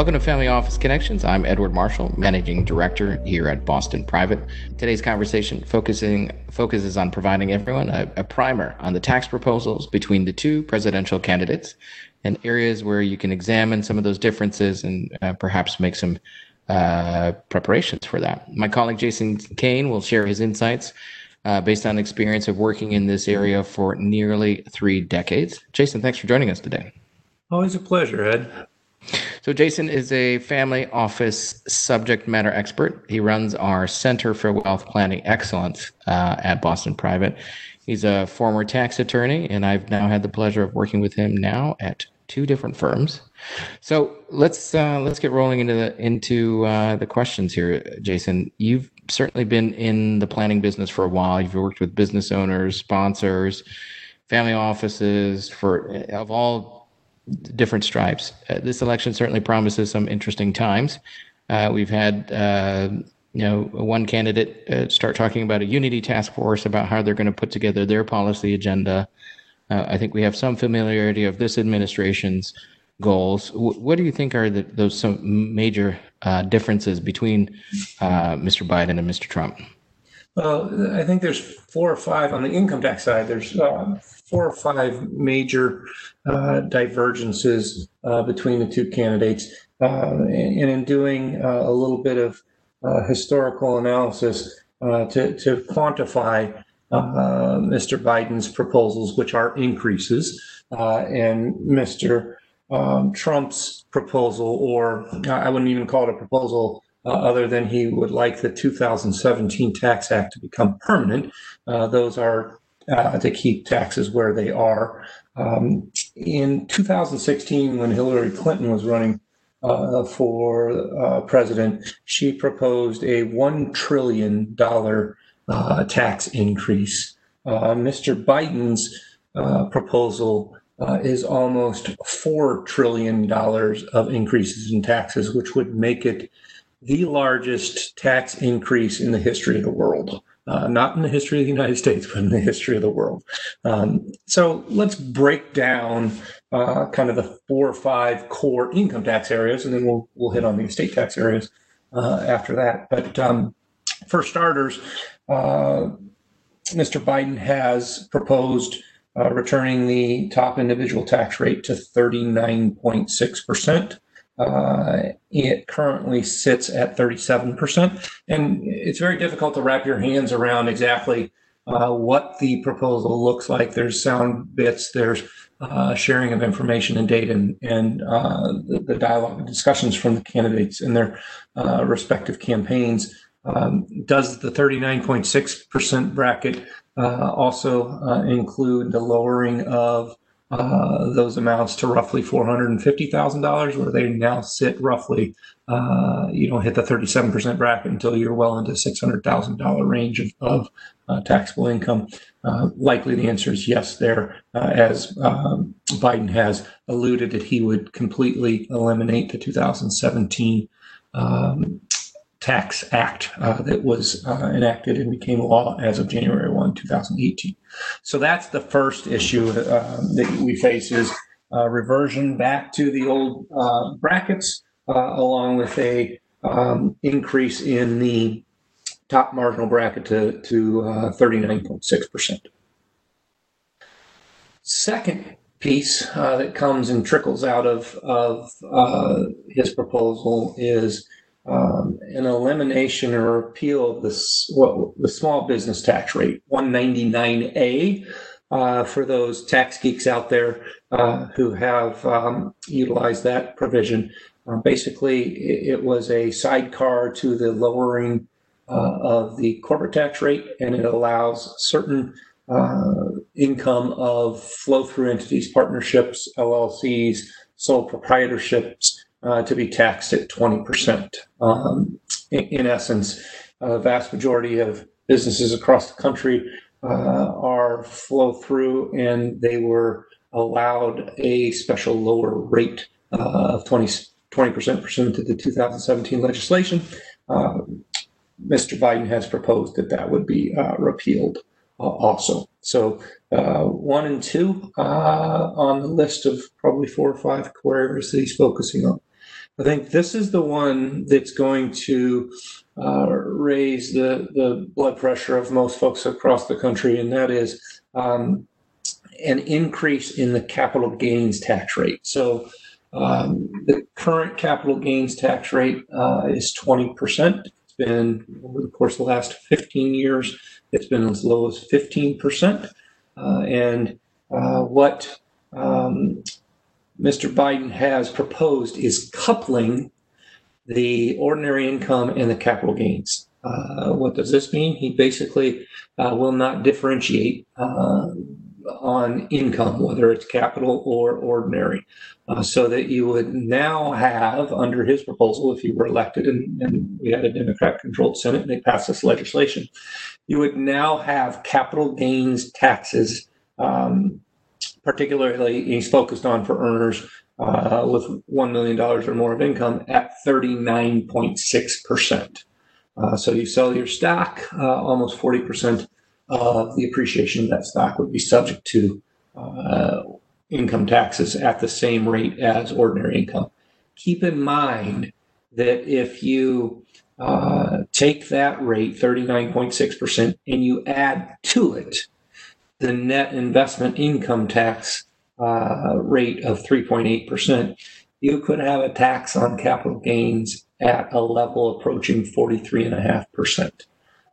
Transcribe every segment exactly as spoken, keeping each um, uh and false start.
Welcome to Family Office Connections. I'm Edward Marshall, Managing Director here at Boston Private. Today's conversation focusing focuses on providing everyone a, a primer on the tax proposals between the two presidential candidates and areas where you can examine some of those differences and uh, perhaps make some uh, preparations for that. My colleague Jason Kane will share his insights uh, based on experience of working in this area for nearly three decades. Jason, thanks for joining us today. Always a pleasure, Ed. So Jason is a family office subject matter expert. He runs our Center for Wealth Planning Excellence uh, at Boston Private. He's a former tax attorney, and I've now had the pleasure of working with him now at two different firms. So let's uh, let's get rolling into the into uh, the questions here, Jason. You've certainly been in the planning business for a while. You've worked with business owners, sponsors, family offices for of all. different stripes. Uh, this election certainly promises some interesting times. Uh, we've had, uh, you know, one candidate uh, start talking about a unity task force about how they're going to put together their policy agenda. Uh, I think we have some familiarity of this administration's goals. W- what do you think are the, those some major uh, differences between uh, Mister Biden and Mister Trump? Well, I think there's four or five on the income tax side. There's uh, four or five major uh, divergences uh, between the two candidates. Uh, and, and in doing uh, a little bit of uh, historical analysis uh, to, to quantify uh, Mister Biden's proposals, which are increases, uh, and Mister Um, Trump's proposal, or I wouldn't even call it a proposal, Uh, other than he would like the two thousand seventeen Tax Act to become permanent. Uh, those are uh, to keep taxes where they are. Um, in two thousand sixteen, when Hillary Clinton was running uh, for uh, president, she proposed a one trillion dollars uh, tax increase. Uh, Mister Biden's uh, proposal Uh, is almost four trillion dollars of increases in taxes, which would make it the largest tax increase in the history of the world. Uh, not in the history of the United States, but in the history of the world. Um, so let's break down uh, kind of the four or five core income tax areas, and then we'll we'll hit on the estate tax areas uh, after that. But um, for starters, uh, Mister Biden has proposed Uh, returning the top individual tax rate to thirty-nine point six percent. Uh, it currently sits at thirty-seven percent. And it's very difficult to wrap your hands around exactly uh, what the proposal looks like. There's sound bits, there's uh, sharing of information and data, and, and uh, the, the dialogue and discussions from the candidates in their uh, respective campaigns. Um, does the thirty-nine point six percent bracket Uh, also uh, include the lowering of uh, those amounts to roughly four hundred fifty thousand dollars, where they now sit roughly, uh, you don't hit the thirty-seven percent bracket until you're well into six hundred thousand dollars range of, of uh, taxable income? Uh, likely the answer is yes there, uh, as um, Biden has alluded that he would completely eliminate the two thousand seventeen um Tax Act uh, that was uh, enacted and became law as of January first, two thousand eighteen. So that's the first issue uh, that we face, is uh, reversion back to the old uh, brackets, uh, along with a um, increase in the top marginal bracket to, to uh, thirty-nine point six percent. Second piece uh, that comes and trickles out of, of uh, his proposal is Um, an elimination or repeal of this, well, the small business tax rate, one ninety-nine A, uh, for those tax geeks out there uh, who have um, utilized that provision. Uh, basically, it, it was a sidecar to the lowering uh, of the corporate tax rate, and it allows certain uh, income of flow-through entities, partnerships, L L Cs, sole proprietorships, Uh, to be taxed at twenty percent. Um, in, in essence, a uh, vast majority of businesses across the country uh, are flow through, and they were allowed a special lower rate uh, of twenty percent pursuant to the two thousand seventeen legislation. Uh, Mister Biden has proposed that that would be uh, repealed uh, also. So uh, one and two uh, on the list of probably four or five core areas that he's focusing on. I think this is the one that's going to uh, raise the, the blood pressure of most folks across the country, and that is um, an increase in the capital gains tax rate. So um, the current capital gains tax rate uh, is twenty percent. It's been, over the course of the last fifteen years, it's been as low as fifteen percent. Uh, and uh, what um, Mister Biden has proposed is coupling the ordinary income and the capital gains. Uh, what does this mean? He basically uh, will not differentiate uh, on income, whether it's capital or ordinary, uh, so that you would now have, under his proposal, if you were elected and, and we had a Democrat-controlled Senate and they passed this legislation, you would now have capital gains taxes, um, particularly he's focused on for earners uh, with one million dollars or more of income at thirty-nine point six percent. Uh, so you sell your stock, uh, almost forty percent of the appreciation of that stock would be subject to uh, income taxes at the same rate as ordinary income. Keep in mind that if you uh, take that rate, thirty-nine point six percent, and you add to it the net investment income tax uh, rate of three point eight percent, you could have a tax on capital gains at a level approaching forty-three point five percent.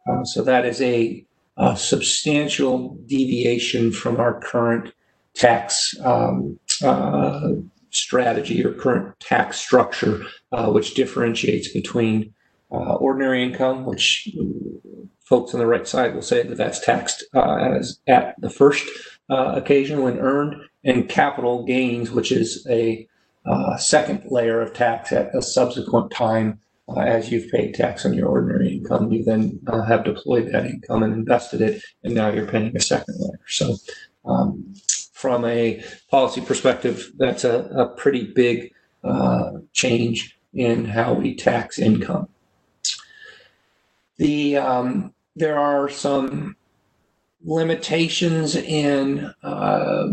Uh, so that is a, a substantial deviation from our current tax um, uh, strategy or current tax structure, uh, which differentiates between uh, ordinary income, which folks on the right side will say that that's taxed uh, as at the first uh, occasion when earned, and capital gains, which is a uh, second layer of tax at a subsequent time uh, as you've paid tax on your ordinary income. You then uh, have deployed that income and invested it, and now you're paying a second layer. So um, from a policy perspective, that's a, a pretty big uh, change in how we tax income. The um, There are some limitations in uh,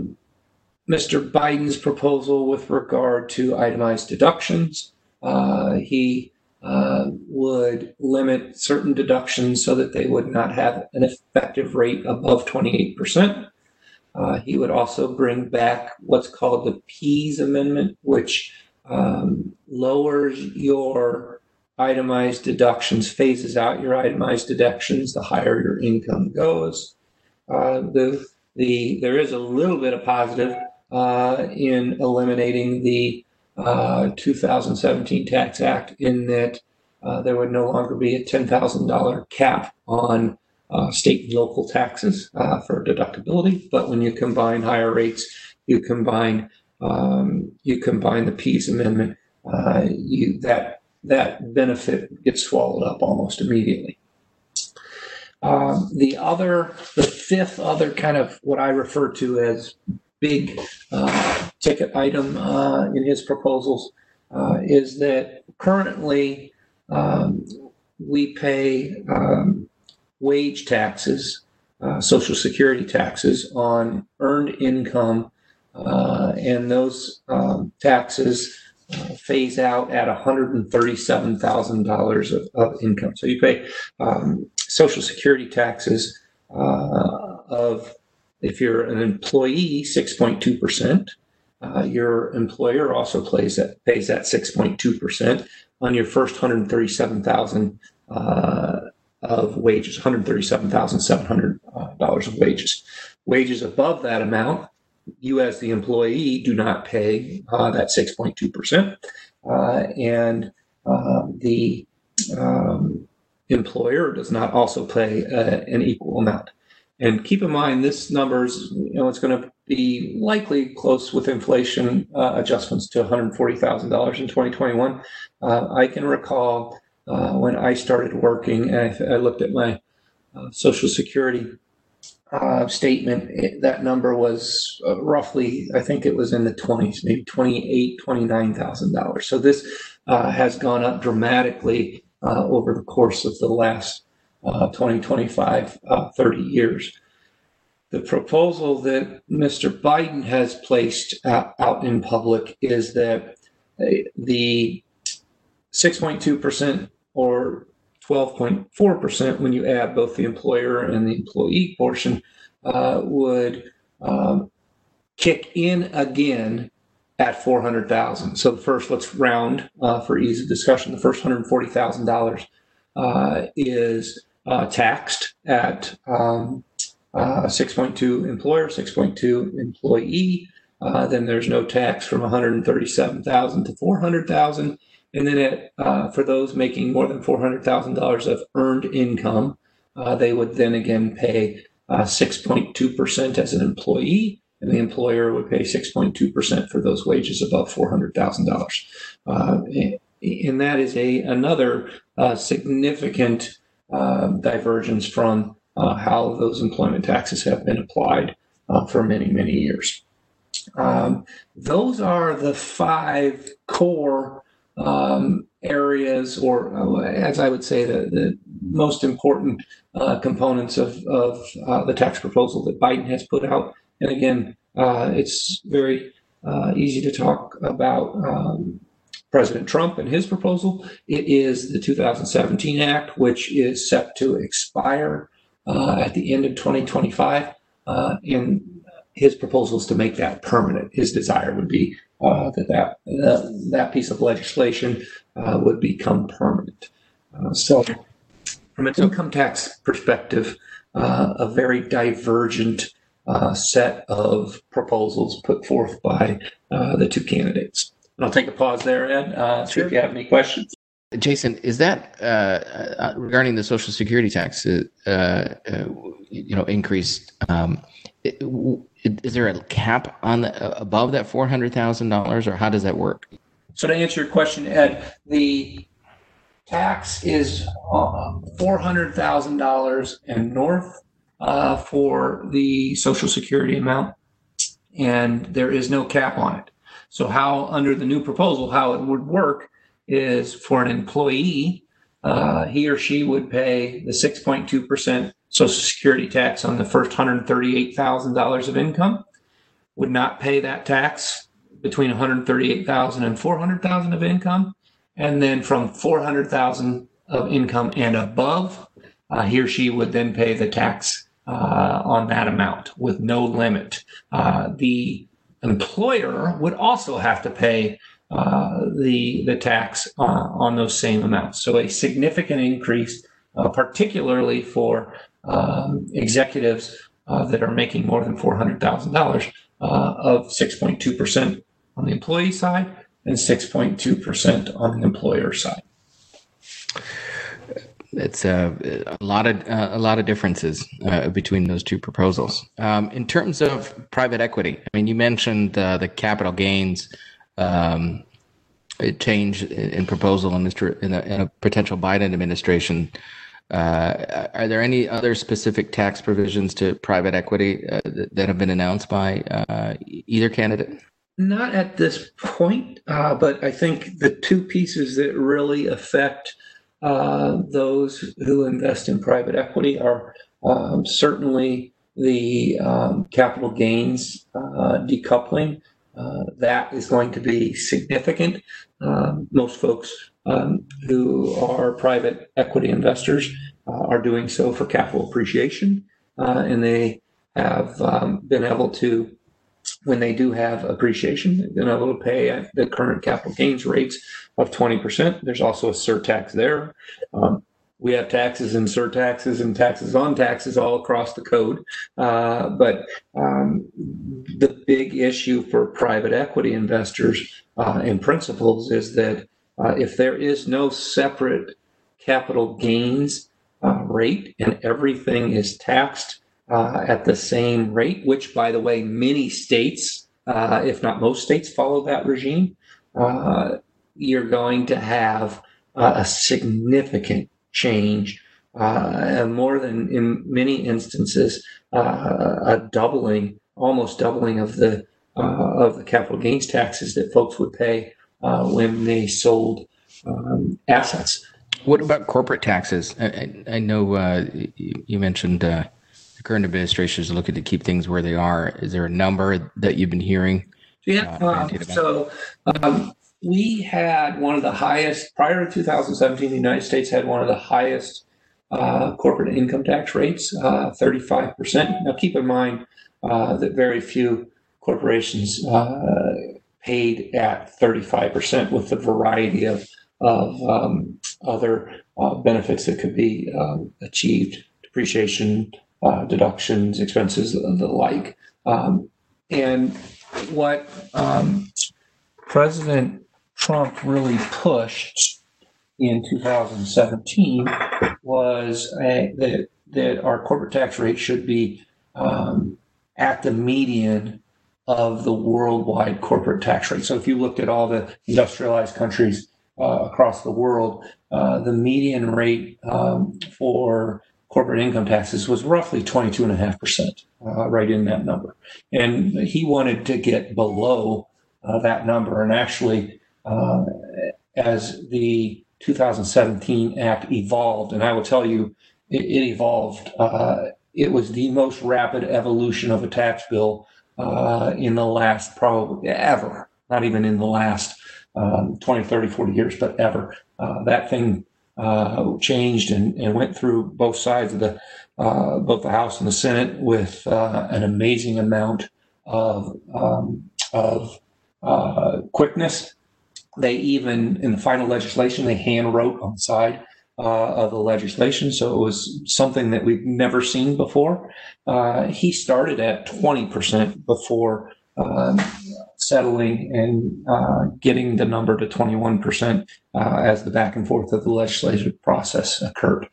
Mister Biden's proposal with regard to itemized deductions. Uh, he uh, would limit certain deductions so that they would not have an effective rate above twenty-eight percent. Uh, he would also bring back what's called the Pease Amendment, which um, lowers your itemized deductions, phases out your itemized deductions the higher your income goes. Uh, the, the, there is a little bit of positive uh, in eliminating the uh, two thousand seventeen Tax Act, in that uh, there would no longer be a ten thousand dollar cap on uh, state and local taxes uh, for deductibility. But when you combine higher rates, you combine um, you combine the Pease Amendment, uh, you that. that benefit gets swallowed up almost immediately. Uh, the other, the fifth other kind of what I refer to as big uh, ticket item uh, in his proposals uh, is that currently um, we pay um, wage taxes, uh, Social Security taxes on earned income, uh, and those um, taxes Uh, phase out at one hundred thirty-seven thousand dollars of, of income. So you pay um, Social Security taxes uh, of, if you're an employee, six point two percent. Uh, your employer also plays that, pays that six point two percent on your first one hundred thirty-seven thousand dollars uh, of wages, one hundred thirty-seven thousand seven hundred dollars of wages. Wages above that amount, you as the employee do not pay uh, that six point two percent, uh, and uh, the um, employer does not also pay uh, an equal amount. And keep in mind, this number's, you know, it's going to be likely close with inflation uh, adjustments to one hundred forty thousand dollars in twenty twenty-one. Uh, I can recall uh, when I started working, and I, I looked at my uh, Social Security Uh, statement, it, that number was uh, roughly, I think it was in the twenties, maybe twenty-eight thousand dollars, twenty-nine thousand dollars. So this uh, has gone up dramatically uh, over the course of the last uh, twenty, twenty-five, uh, thirty years. The proposal that Mister Biden has placed uh, out in public is that uh, the six point two percent or twelve point four percent when you add both the employer and the employee portion uh, would uh, kick in again at four hundred thousand dollars. So first, let's round uh, for ease of discussion. The first one hundred forty thousand dollars uh, is uh, taxed at um, uh, six point two employer, six point two employee. Uh, then there's no tax from one hundred thirty-seven thousand dollars to four hundred thousand dollars. And then it, uh, for those making more than four hundred thousand dollars of earned income, uh, they would then again pay uh, six point two percent as an employee, and the employer would pay six point two percent for those wages above four hundred thousand dollars. Uh, and, and that is a another uh, significant uh, divergence from uh, how those employment taxes have been applied uh, for many, many years. Um, those are the five core Um, areas, or uh, as I would say, the, the most important uh, components of, of uh, the tax proposal that Biden has put out. And again, uh, it's very uh, easy to talk about um, President Trump and his proposal. It is the two thousand seventeen Act, which is set to expire uh, at the end of twenty twenty-five. Uh, and his proposal is to make that permanent. His desire would be Uh, that that, uh, that piece of legislation uh, would become permanent. Uh, so from an income tax perspective, uh, a very divergent uh, set of proposals put forth by uh, the two candidates. And I'll take a pause there, Ed, uh, sure. See if you have any questions. Jason, is that uh, regarding the Social Security tax, uh, uh, you know, increased, um, it, is there a cap on the, above that four hundred thousand dollars, or how does that work? So to answer your question, Ed, the tax is four hundred thousand dollars and north uh, for the Social Security amount, and there is no cap on it. So how, under the new proposal, how it would work is for an employee, uh, he or she would pay the six point two percent Social Security tax on the first one hundred thirty-eight thousand dollars of income, would not pay that tax between one hundred thirty-eight thousand dollars and four hundred thousand dollars of income. And then from four hundred thousand dollars of income and above, uh, he or she would then pay the tax uh, on that amount with no limit. Uh, the employer would also have to pay uh, the, the tax uh, on those same amounts. So a significant increase, uh, particularly for Um, executives uh, that are making more than four hundred thousand dollars uh, of six point two percent on the employee side and six point two percent on the employer side. It's a, a lot of uh, a lot of differences uh, between those two proposals. Um, in terms of private equity, I mean, you mentioned uh, the capital gains um, change in proposal in, Mister, in, a, in a potential Biden administration. Uh, are there any other specific tax provisions to private equity uh, that have been announced by uh, either candidate? Not at this point, uh, but I think the two pieces that really affect uh, those who invest in private equity are um, certainly the um, capital gains uh, decoupling. Uh, that is going to be significant. Uh, most folks um, who are private equity investors uh, are doing so for capital appreciation, uh, and they have um, been able to, when they do have appreciation, they've been able to pay at the current capital gains rates of twenty percent. There's also a surtax there. Um, we have taxes and surtaxes and taxes on taxes all across the code. Uh, but um, the big issue for private equity investors uh, and principals is that uh, if there is no separate capital gains uh, rate and everything is taxed uh, at the same rate, which, by the way, many states, uh, if not most states, follow that regime, uh, you're going to have uh, a significant change, uh, and more than in many instances, uh, a doubling, almost doubling of the uh, of the capital gains taxes that folks would pay uh, when they sold um, assets. What about corporate taxes? I, I know uh, you mentioned uh, the current administration is looking to keep things where they are. Is there a number that you've been hearing? Yeah, uh, um, so um, we had one of the highest, prior to two thousand seventeen, the United States had one of the highest uh, corporate income tax rates, uh, thirty-five percent. Now, keep in mind uh, that very few corporations uh, paid at thirty-five percent, with the variety of, of um, other uh, benefits that could be um, achieved, depreciation, uh, deductions, expenses, the like. Um, and what um, President Trump really pushed in two thousand seventeen was a, that, that our corporate tax rate should be um, at the median of the worldwide corporate tax rate. So if you looked at all the industrialized countries uh, across the world, uh, the median rate um, for corporate income taxes was roughly twenty-two and a half percent, right in that number. And he wanted to get below uh, that number. And actually, uh, as the two thousand seventeen Act evolved, and I will tell you, it, it evolved. Uh, it was the most rapid evolution of a tax bill uh, in the last, probably ever, not even in the last um, twenty, thirty, forty years, but ever. Uh, that thing Uh, changed and, and went through both sides of the uh, both the House and the Senate with uh, an amazing amount of um, of uh, quickness. They even, in the final legislation, they hand wrote on the side uh, of the legislation, so it was something that we've never seen before. Uh, he started at twenty percent before Um, settling and uh, getting the number to twenty-one percent uh, as the back and forth of the legislative process occurred.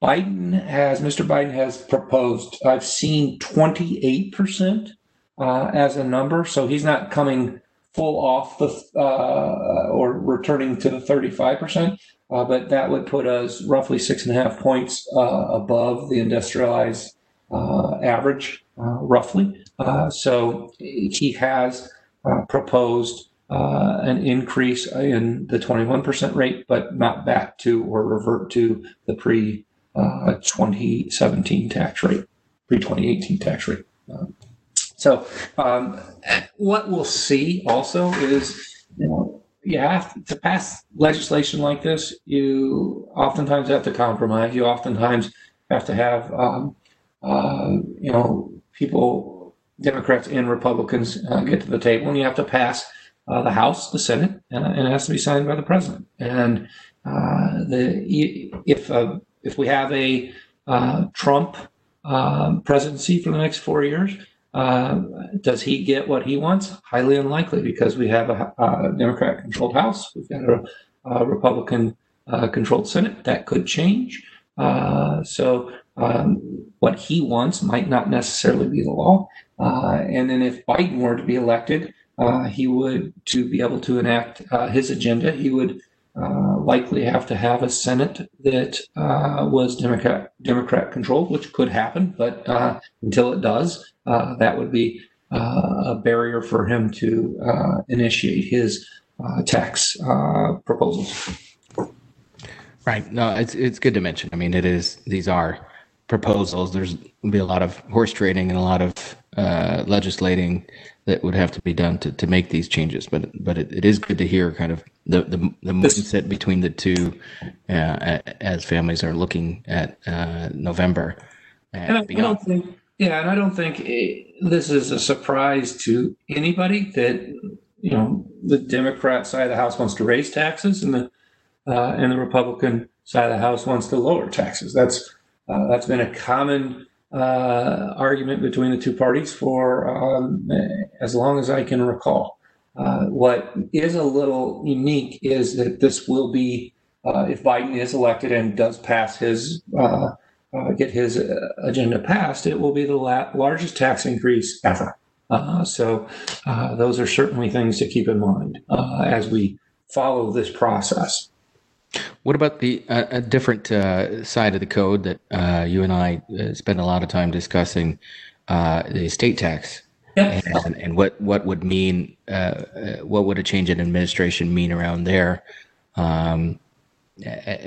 Biden has, Mister Biden has proposed, I've seen twenty-eight percent uh, as a number, so he's not coming full off the uh, or returning to the thirty-five percent, uh, but that would put us roughly six and a half points uh, above the industrialized uh, average, uh, roughly. Uh, so he has uh, proposed uh, an increase in the twenty-one percent rate, but not back to or revert to the pre-twenty seventeen uh, tax rate, pre-twenty eighteen tax rate. Um, so um, what we'll see also is, you know, you have to pass legislation like this. You oftentimes have to compromise. You oftentimes have to have, um, uh, you know, people, Democrats and Republicans uh, get to the table, and you have to pass uh, the House, the Senate, and, and it has to be signed by the president. And uh, the, if uh, if we have a uh, Trump uh, presidency for the next four years, uh, does he get what he wants? Highly unlikely, because we have a, a Democrat-controlled House, we've got a, a Republican-controlled uh, Senate. That could change. Uh, so um, what he wants might not necessarily be the law. Uh, and then if Biden were to be elected, uh, he would, to be able to enact uh, his agenda, he would uh, likely have to have a Senate that uh, was Democrat, Democrat controlled, which could happen. But uh, until it does, uh, that would be uh, a barrier for him to uh, initiate his uh, tax uh, proposals. Right. No, it's it's good to mention. I mean, it is, these are proposals. There's will be a lot of horse trading and a lot of uh, legislating that would have to be done to, to make these changes. But but it, it is good to hear kind of the the, the mindset between the two uh, as families are looking at uh, November. And, and I, I don't think, yeah, and I don't think it, this is a surprise to anybody that, you know, the Democrat side of the House wants to raise taxes, and the Uh, and the Republican side of the House wants to lower taxes. That's uh, that's been a common uh, argument between the two parties for um, as long as I can recall. Uh, what is a little unique is that this will be, uh, if Biden is elected and does pass his uh, uh, get his uh, agenda passed, it will be the la- largest tax increase ever. Uh, so uh, those are certainly things to keep in mind uh, as we follow this process. What about the uh, a different uh, side of the code that uh, you and I uh, spend a lot of time discussing, uh, the estate tax, yeah. and, and what, what would mean, uh, what would a change in administration mean around there, um,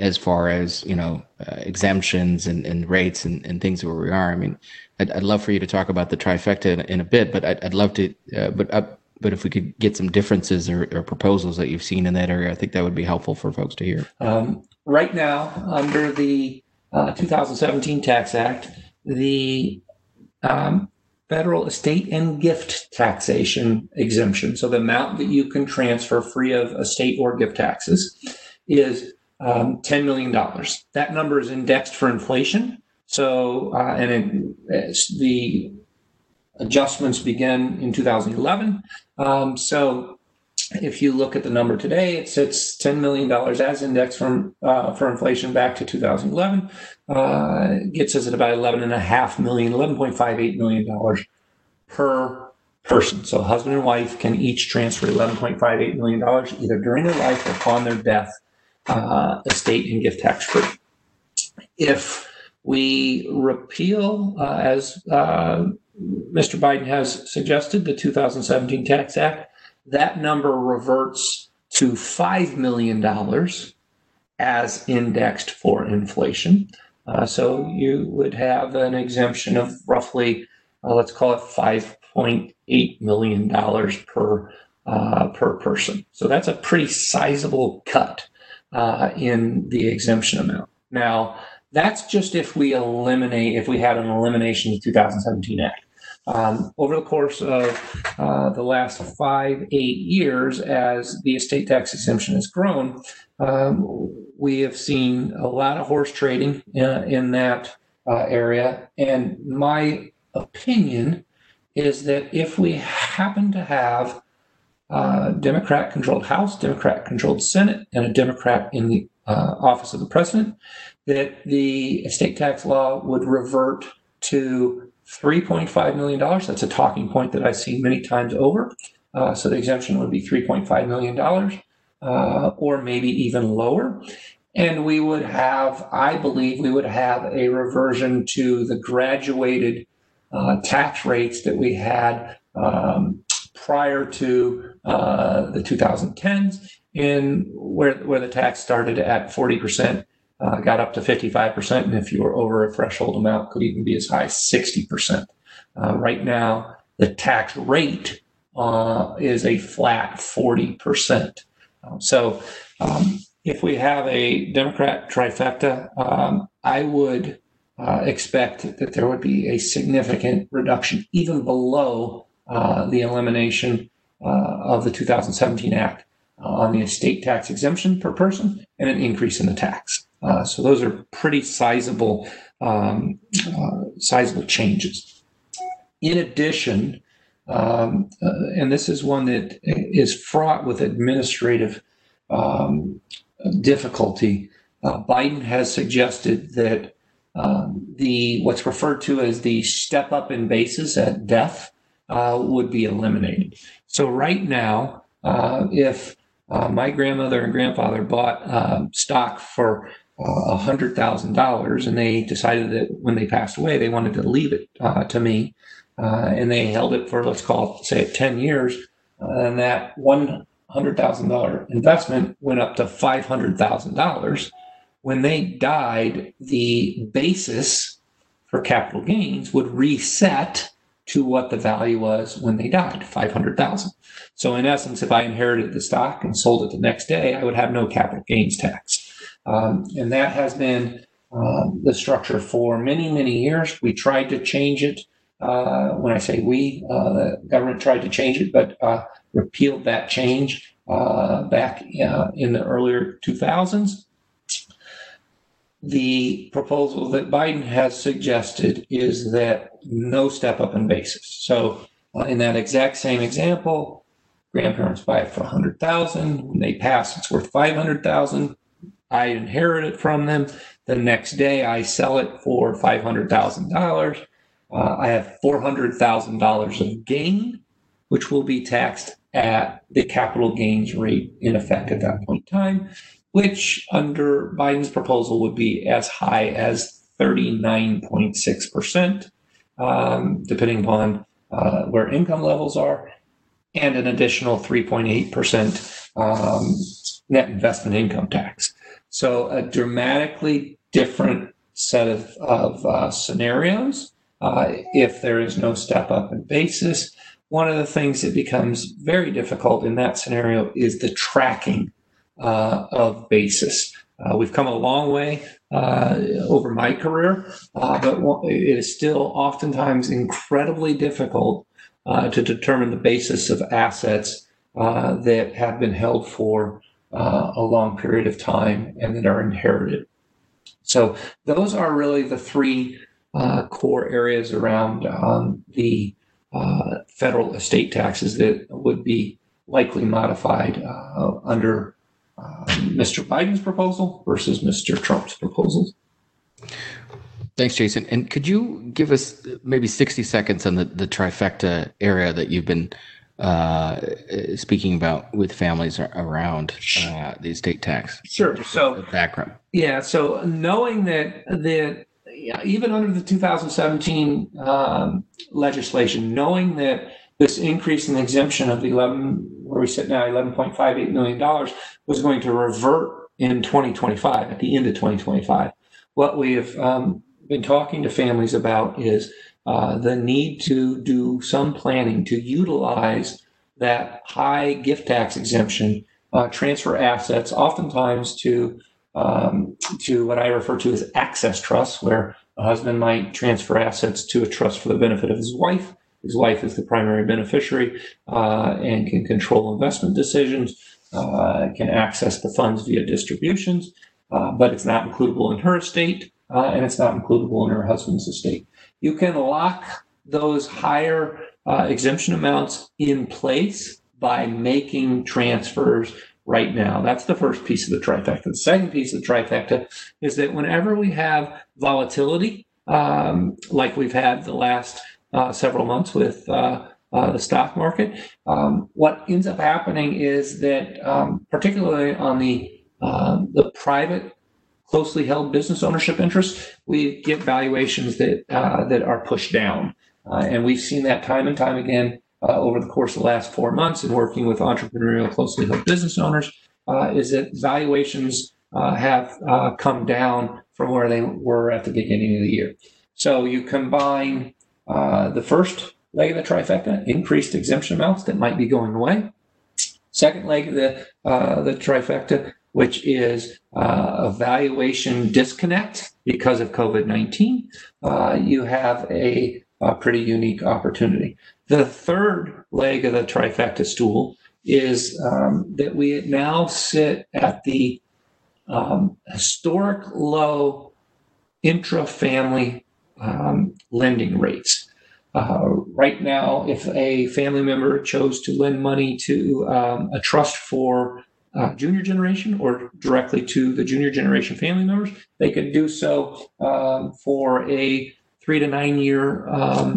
as far as, you know, uh, exemptions and, and rates and, and things where we are? I mean, I'd, I'd love for you to talk about the trifecta in, in a bit, but I'd, I'd love to, uh, but uh, But if we could get some differences or, or proposals that you've seen in that area, I think that would be helpful for folks to hear. Um, right now, under the uh, two thousand seventeen Tax Act, the um, federal estate and gift taxation exemption, so the amount that you can transfer free of estate or gift taxes, is um, ten million dollars. That number is indexed for inflation. So, uh, and it, the adjustments begin in two thousand eleven. Um, so if you look at the number today, it sits ten million dollars as indexed from, uh, for inflation back to two thousand eleven. Uh, it gets us at about eleven and a half million, eleven point five eight million dollars per person. So husband and wife can each transfer eleven point five eight million dollars either during their life or upon their death, uh, estate and gift tax free. If we repeal, uh, as uh, Mister Biden has suggested, the two thousand seventeen Tax Act, that number reverts to five million dollars as indexed for inflation. Uh, so you would have an exemption of roughly, uh, let's call it five point eight million dollars per uh, per person. So that's a pretty sizable cut uh, in the exemption amount. Now, that's just if we eliminate, if we had an elimination of the two thousand seventeen Act. Um, over the course of uh, the last five, eight years, as the estate tax exemption has grown, um, we have seen a lot of horse trading uh, in that uh, area. And my opinion is that if we happen to have a Democrat-controlled House, Democrat-controlled Senate, and a Democrat in the uh, office of the president, that the estate tax law would revert to three point five million dollars. That's a talking point that I've seen many times over. Uh, so the exemption would be three point five million dollars uh, or maybe even lower. And we would have, I believe, we would have a reversion to the graduated uh, tax rates that we had um, prior to uh, the two thousand tens, in where, where the tax started at forty percent. Uh, got up to fifty-five percent, and if you were over a threshold amount, could even be as high as sixty percent. Uh, right now, the tax rate uh, is a flat forty percent. Um, so um, if we have a Democrat trifecta, um, I would uh, expect that there would be a significant reduction, even below uh, the elimination uh, of the two thousand seventeen Act, uh, on the estate tax exemption per person, and an increase in the tax. Uh, so those are pretty sizable, um, uh, sizable changes. In addition, um, uh, and this is one that is fraught with administrative um, difficulty, uh, Biden has suggested that um, the what's referred to as the step up in basis at death uh, would be eliminated. So right now, uh, if uh, my grandmother and grandfather bought uh, stock for a hundred thousand dollars, and they decided that when they passed away, they wanted to leave it uh, to me, uh, and they held it for, let's call it, say, ten years, uh, and that one hundred thousand dollar investment went up to five hundred thousand dollars. When they died, the basis for capital gains would reset to what the value was when they died, five hundred thousand. So, in essence, if I inherited the stock and sold it the next day, I would have no capital gains tax. Um, and that has been uh, the structure for many, many years. We tried to change it. Uh, when I say we, uh, the government tried to change it, but uh, repealed that change uh, back uh, in the earlier two thousands. The proposal that Biden has suggested is that no step up in basis. So uh, in that exact same example, grandparents buy it for one hundred thousand dollars. When they pass, it's worth five hundred thousand dollars. I inherit it from them. The next day, I sell it for five hundred thousand dollars. Uh, I have four hundred thousand dollars of gain, which will be taxed at the capital gains rate in effect at that point in time, which under Biden's proposal would be as high as thirty-nine point six percent, um, depending upon uh, where income levels are, and an additional three point eight percent um, net investment income tax. So a dramatically different set of, of uh, scenarios uh, if there is no step up in basis. one of the things that becomes very difficult in that scenario is the tracking uh, of basis. Uh, we've come a long way uh, over my career, uh, but it is still oftentimes incredibly difficult uh, to determine the basis of assets uh, that have been held for uh, a long period of time and that are inherited. So those are really the three uh, core areas around um, the uh, federal estate taxes that would be likely modified uh, under Uh, Mister Biden's proposal versus Mister Trump's proposals. Thanks, Jason. And could you give us maybe sixty seconds on the, the trifecta area that you've been uh, speaking about with families around uh, the estate tax? Sure. So background. Yeah. So knowing that that even under the two thousand seventeen um, legislation, knowing that this increase in the exemption of the eleven. Where we sit now, eleven point five eight million dollars was going to revert in twenty twenty-five, at the end of twenty twenty-five. What we have um, been talking to families about is uh, the need to do some planning to utilize that high gift tax exemption, uh, transfer assets, oftentimes to, um, to what I refer to as access trusts, where a husband might transfer assets to a trust for the benefit of his wife. His wife is the primary beneficiary uh, and can control investment decisions, uh, can access the funds via distributions, uh, but it's not includable in her estate uh, and it's not includable in her husband's estate. You can lock those higher uh, exemption amounts in place by making transfers right now. That's the first piece of the trifecta. The second piece of the trifecta is that whenever we have volatility, um, like we've had the last Uh, several months with uh, uh, the stock market, um, what ends up happening is that um, particularly on the, uh, the private closely held business ownership interests, we get valuations that, uh, that are pushed down. Uh, and we've seen that time and time again uh, over the course of the last four months in working with entrepreneurial closely held business owners, uh, is that valuations uh, have uh, come down from where they were at the beginning of the year. So you combine Uh, the first leg of the trifecta, increased exemption amounts that might be going away. Second leg of the, uh, the trifecta, which is uh, a valuation disconnect because of COVID nineteen, uh, you have a, a pretty unique opportunity. The third leg of the trifecta stool is um, that we now sit at the um, historic low intra-family Um, lending rates. Uh, right now, if a family member chose to lend money to um, a trust for uh, junior generation or directly to the junior generation family members, they could do so um, for a three to nine year um,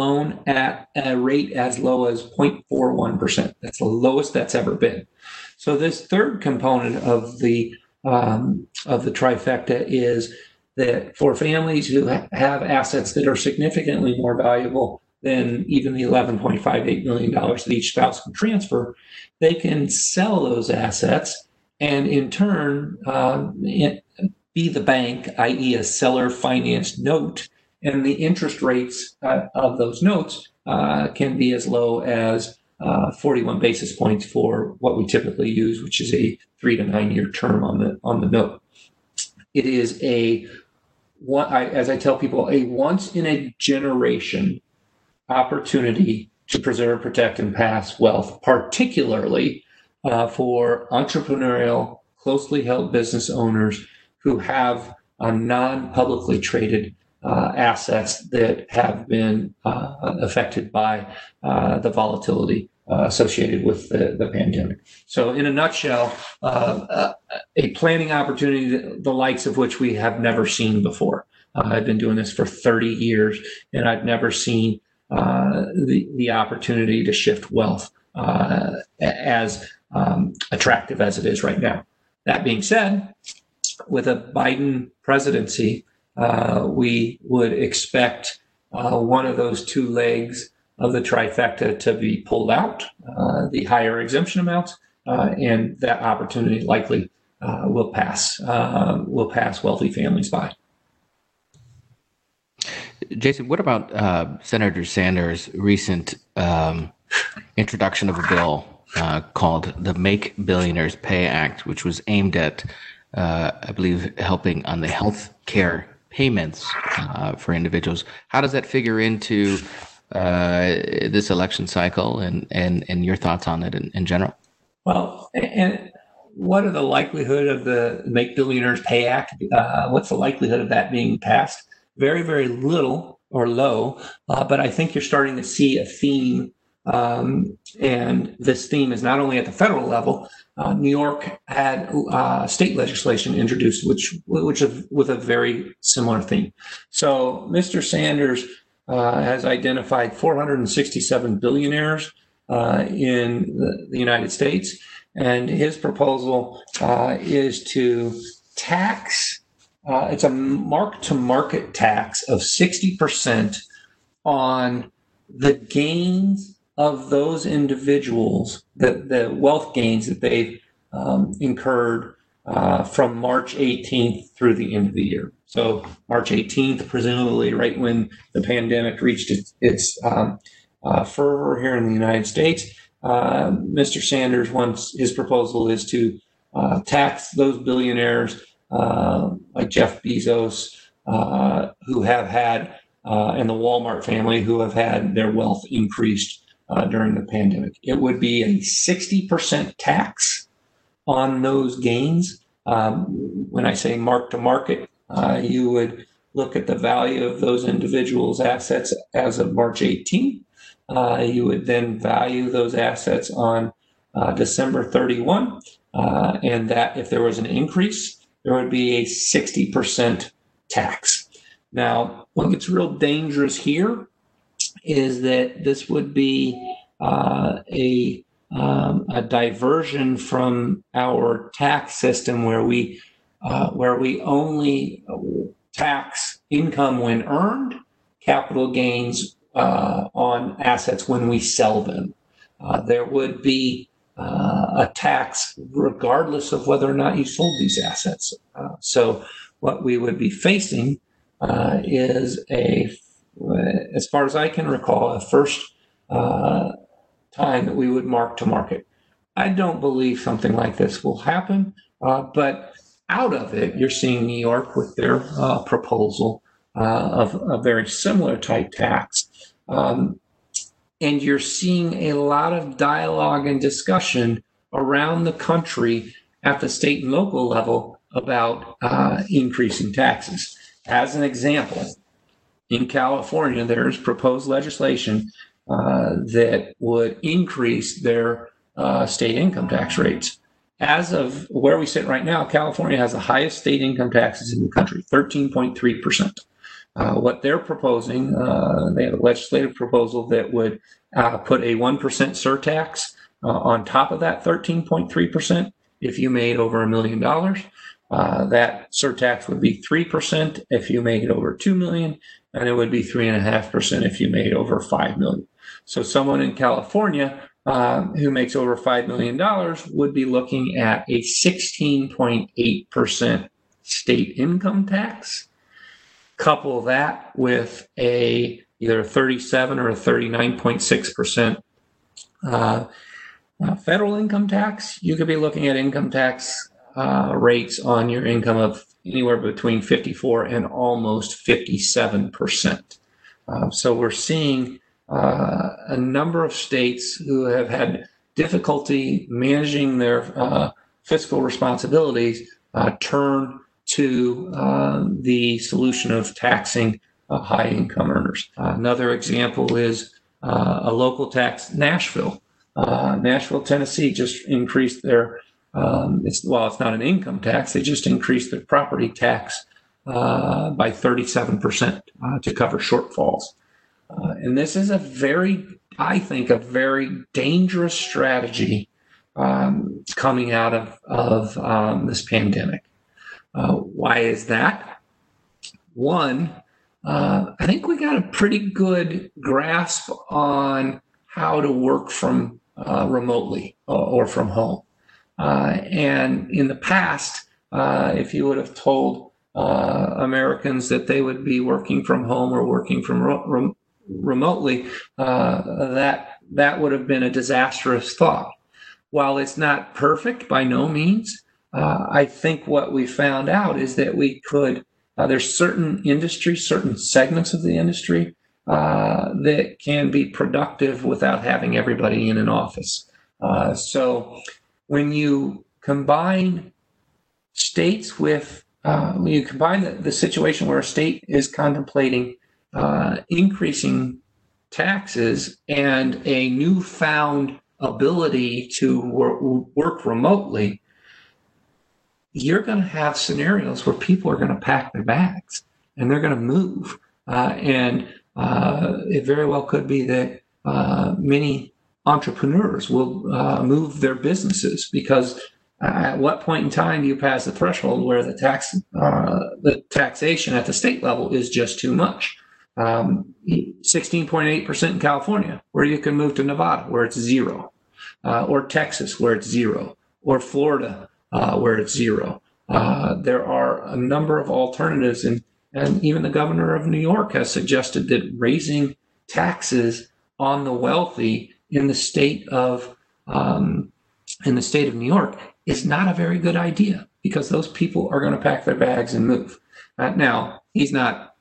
loan at a rate as low as zero point four one percent. That's the lowest that's ever been. So this third component of the um, of the trifecta is that for families who ha have assets that are significantly more valuable than even the eleven point five eight million dollars that each spouse can transfer, they can sell those assets and in turn uh, be the bank, that is a seller financed note, and the interest rates uh, of those notes uh, can be as low as uh, forty-one basis points for what we typically use, which is a three to nine year term on the, on the note. It is a One, I, as I tell people, a once in a generation opportunity to preserve, protect, and pass wealth, particularly uh, for entrepreneurial, closely held business owners who have uh, non-publicly traded uh, assets that have been uh, affected by uh, the volatility uh, associated with the, the pandemic. So in a nutshell, uh, uh, a planning opportunity that, the likes of which we have never seen before. Uh, I've been doing this for thirty years, and I've never seen uh, the, the opportunity to shift wealth uh, as um, attractive as it is right now. That being said, with a Biden presidency, uh, we would expect uh, one of those two legs of the trifecta to be pulled out, uh, the higher exemption amounts, uh, and that opportunity likely Uh, will pass. Uh, will pass wealthy families by. Jason, what about uh, Senator Sanders' recent um, introduction of a bill uh, called the Make Billionaires Pay Act, which was aimed at, uh, I believe, helping on the health care payments uh, for individuals? How does that figure into uh, this election cycle, and, and, and your thoughts on it in, in general? Well, and what are the likelihood of the Make Billionaires Pay Act? Uh, what's the likelihood of that being passed? Very, very little or low, uh, but I think you're starting to see a theme, um, and this theme is not only at the federal level. Uh, New York had uh, state legislation introduced, which, which of, with a very similar theme. So Mister Sanders uh, has identified four hundred sixty-seven billionaires uh, in the, the United States, and his proposal uh, is to tax. Uh, it's a mark-to-market tax of sixty percent on the gains of those individuals, the, the wealth gains that they've um, incurred uh, from March eighteenth through the end of the year. So March eighteenth, presumably right when the pandemic reached its, its um, uh, fervor here in the United States, uh, Mister Sanders wants, his proposal is to uh, tax those billionaires Uh, like Jeff Bezos, uh, who have had, uh, and the Walmart family, who have had their wealth increased uh, during the pandemic. It would be a sixty percent tax on those gains. Um, when I say mark to market, uh, you would look at the value of those individuals' assets as of March eighteenth. Uh, you would then value those assets on uh, December thirty-first, uh, and that if there was an increase, there would be a sixty percent tax. Now, what gets real dangerous here is that this would be uh, a, um, a diversion from our tax system, where we uh, where we only tax income when earned, capital gains uh, on assets when we sell them. Uh, there would be Uh, a tax regardless of whether or not you sold these assets. Uh, so what we would be facing uh, is a, as far as I can recall, a first uh, time that we would mark to market. I don't believe something like this will happen, uh, but out of it, you're seeing New York with their uh, proposal uh, of a very similar type tax. Um, And you're seeing a lot of dialogue and discussion around the country at the state and local level about uh, increasing taxes. As an example, in California, there is proposed legislation uh, that would increase their uh, state income tax rates. As of where we sit right now, California has the highest state income taxes in the country, thirteen point three percent. Uh, what they're proposing, uh, they have a legislative proposal that would uh, put a one percent surtax uh, on top of that thirteen point three percent. If you made over a million dollars, uh, that surtax would be three percent if you made over two million, and it would be three point five percent if you made over five million. So someone in California uh, who makes over five million dollars would be looking at a sixteen point eight percent state income tax. Couple that with a either a thirty-seven or a thirty-nine point six percent uh, uh, federal income tax, you could be looking at income tax uh, rates on your income of anywhere between fifty-four and almost fifty-seven percent. Uh, so we're seeing uh, a number of states who have had difficulty managing their uh, fiscal responsibilities uh, turn to uh, the solution of taxing uh, high income earners. Uh, another example is uh, a local tax, Nashville. Uh, Nashville, Tennessee just increased their, um, it's, well, it's not an income tax, they just increased their property tax uh, by thirty-seven percent uh, to cover shortfalls. Uh, and this is a very, I think, a very dangerous strategy um, coming out of, of um, this pandemic. Uh, why is that? One, uh, I think we got a pretty good grasp on how to work from uh, remotely or from home. Uh, and in the past, uh, if you would have told uh, Americans that they would be working from home or working from re- remotely, uh, that that would have been a disastrous thought. While it's not perfect by no means, uh, I think what we found out is that we could, uh, there's certain industries, certain segments of the industry uh, that can be productive without having everybody in an office. Uh, so when you combine states with, uh, when you combine the, the situation where a state is contemplating uh, increasing taxes and a newfound ability to wor- work remotely, you're going to have scenarios where people are going to pack their bags and they're going to move. Uh, and uh, it very well could be that uh, many entrepreneurs will uh, move their businesses, because at what point in time do you pass the threshold where the tax, uh, the taxation at the state level is just too much? Um, sixteen point eight percent in California, where you can move to Nevada, where it's zero, uh, or Texas, where it's zero, or Florida, uh, where it's zero. Uh, there are a number of alternatives, and, and even the governor of New York has suggested that raising taxes on the wealthy in the state of um, in the state of New York is not a very good idea, because those people are going to pack their bags and move. Uh, now, he's not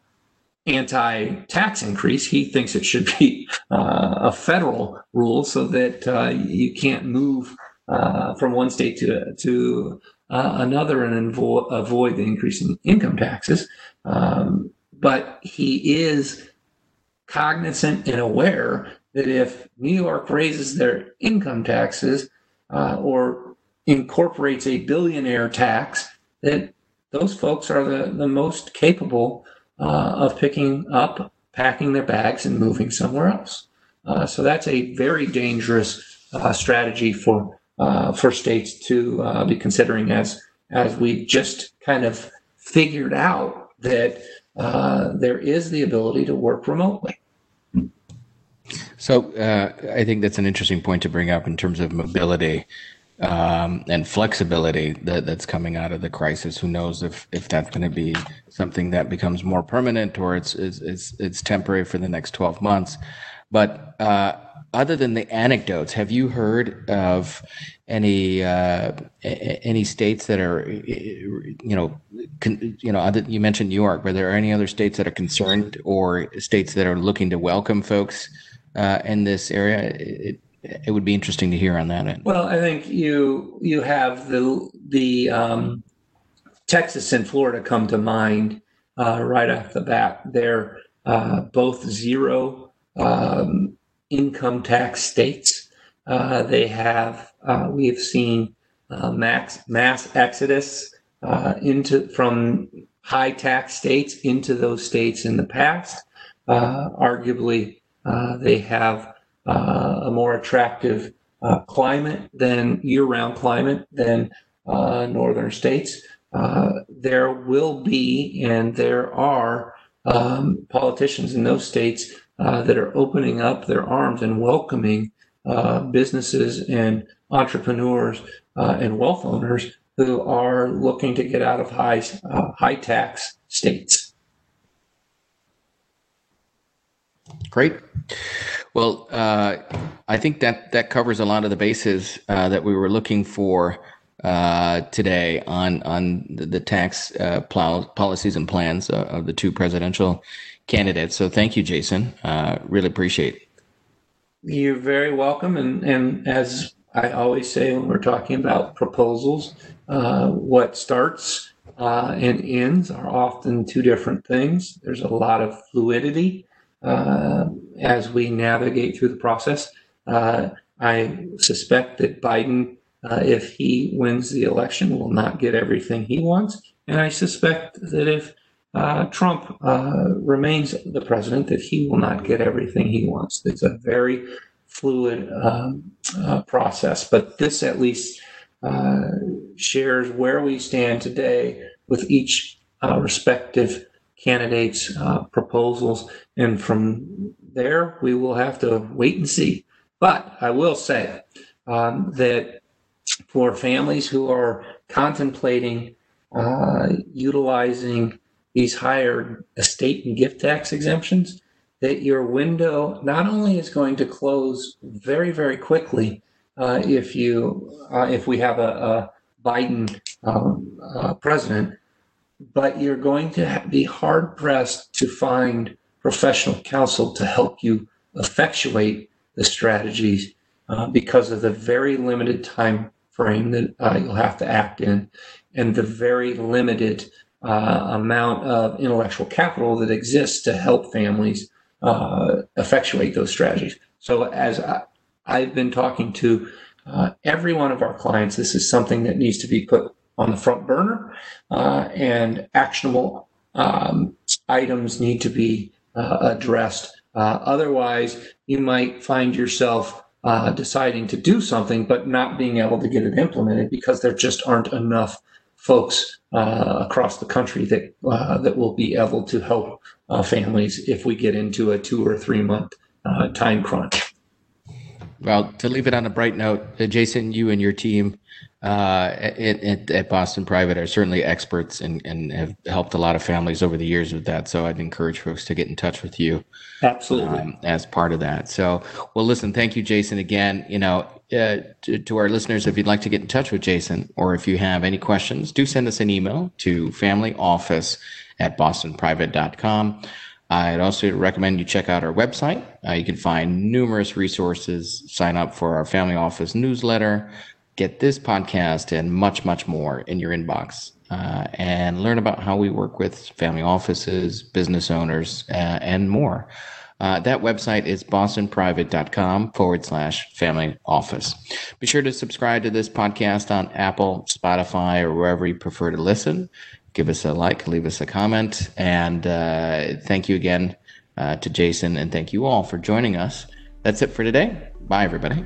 anti-tax increase. He thinks it should be uh, a federal rule so that uh, you can't move uh, from one state to to uh, another and invo- avoid the increase in income taxes. Um, but he is cognizant and aware that if New York raises their income taxes uh, or incorporates a billionaire tax, that those folks are the, the most capable Uh, of picking up, packing their bags, and moving somewhere else. Uh, so that's a very dangerous uh, strategy for uh, for states to uh, be considering, as as we just kind of figured out that uh, there is the ability to work remotely. So uh, I think that's an interesting point to bring up in terms of mobility Um, and flexibility that, that's coming out of the crisis. Who knows if, if that's going to be something that becomes more permanent, or it's it's it's, it's temporary for the next twelve months. But uh, other than the anecdotes, have you heard of any uh, any states that are you know con, you know other, you mentioned New York, but there are any other states that are concerned or states that are looking to welcome folks uh, in this area? It, It would be interesting to hear on that end. Well, I think you you have the the um, Texas and Florida come to mind uh, right off the bat. They're uh, both zero um, income tax states. Uh, they have uh, we have seen uh, max mass exodus uh, into from high tax states into those states in the past. Uh, arguably, uh, they have Uh, a more attractive uh, climate than year-round climate than uh, northern states. Uh, there will be, and there are um, politicians in those states uh, that are opening up their arms and welcoming uh, businesses and entrepreneurs uh, and wealth owners who are looking to get out of high uh, high tax states. Great. Well, uh, I think that that covers a lot of the bases uh, that we were looking for uh, today on on the, the tax uh, plow, policies and plans uh, of the two presidential candidates. So thank you, Jason. Uh, really appreciate it. You're very welcome. And, and as I always say when we're talking about proposals, uh, what starts uh, and ends are often two different things. There's a lot of fluidity Uh, as we navigate through the process. Uh, I suspect that Biden, uh, if he wins the election, will not get everything he wants. And I suspect that if uh, Trump uh, remains the president, that he will not get everything he wants. It's a very fluid um, uh, process, but this at least uh, shares where we stand today with each uh, respective candidates' uh, proposals, and from there we will have to wait and see. But I will say um, that for families who are contemplating uh, utilizing these higher estate and gift tax exemptions, that your window not only is going to close very, very quickly uh, if you uh, if we have a, a Biden um, uh, president, but you're going to be hard pressed to find professional counsel to help you effectuate the strategies uh, because of the very limited time frame that uh, you'll have to act in, and the very limited uh, amount of intellectual capital that exists to help families uh, effectuate those strategies. So as I, I've been talking to uh, every one of our clients, this is something that needs to be put on the front burner, uh, and actionable um, items need to be uh, addressed. Uh, otherwise, you might find yourself uh, deciding to do something but not being able to get it implemented because there just aren't enough folks uh, across the country that uh, that will be able to help uh, families if we get into a two or three month uh, time crunch. Well, to leave it on a bright note, uh, Jason, you and your team uh, at, at Boston Private are certainly experts and, and have helped a lot of families over the years with that. So I'd encourage folks to get in touch with you. Absolutely. Um, as part of that. So, well, listen, thank you, Jason, again. You know, uh, to, to our listeners, if you'd like to get in touch with Jason, or if you have any questions, do send us an email to family office at boston private dot com. I'd also recommend you check out our website. Uh, you can find numerous resources, sign up for our Family Office newsletter, get this podcast and much, much more in your inbox, uh, and learn about how we work with family offices, business owners, uh, and more. Uh, that website is boston private dot com forward slash family office. Be sure to subscribe to this podcast on Apple, Spotify, or wherever you prefer to listen. Give us a like, leave us a comment, and uh, thank you again uh, to Jason, and thank you all for joining us. That's it for today. Bye, everybody.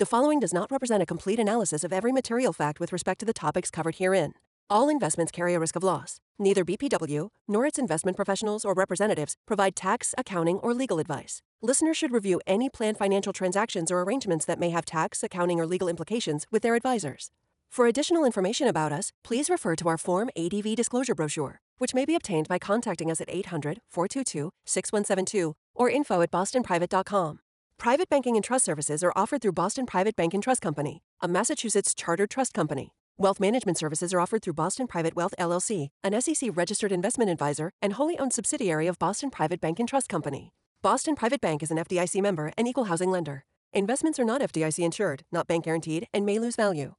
The following does not represent a complete analysis of every material fact with respect to the topics covered herein. All investments carry a risk of loss. Neither B P W nor its investment professionals or representatives provide tax, accounting, or legal advice. Listeners should review any planned financial transactions or arrangements that may have tax, accounting, or legal implications with their advisors. For additional information about us, please refer to our Form A D V Disclosure Brochure, which may be obtained by contacting us at eight hundred, four two two, six one seven two or info at boston private dot com. Private banking and trust services are offered through Boston Private Bank and Trust Company, a Massachusetts chartered trust company. Wealth management services are offered through Boston Private Wealth L L C, an S E C-registered investment advisor and wholly owned subsidiary of Boston Private Bank and Trust Company. Boston Private Bank is an F D I C member and equal housing lender. Investments are not F D I C insured, not bank guaranteed, and may lose value.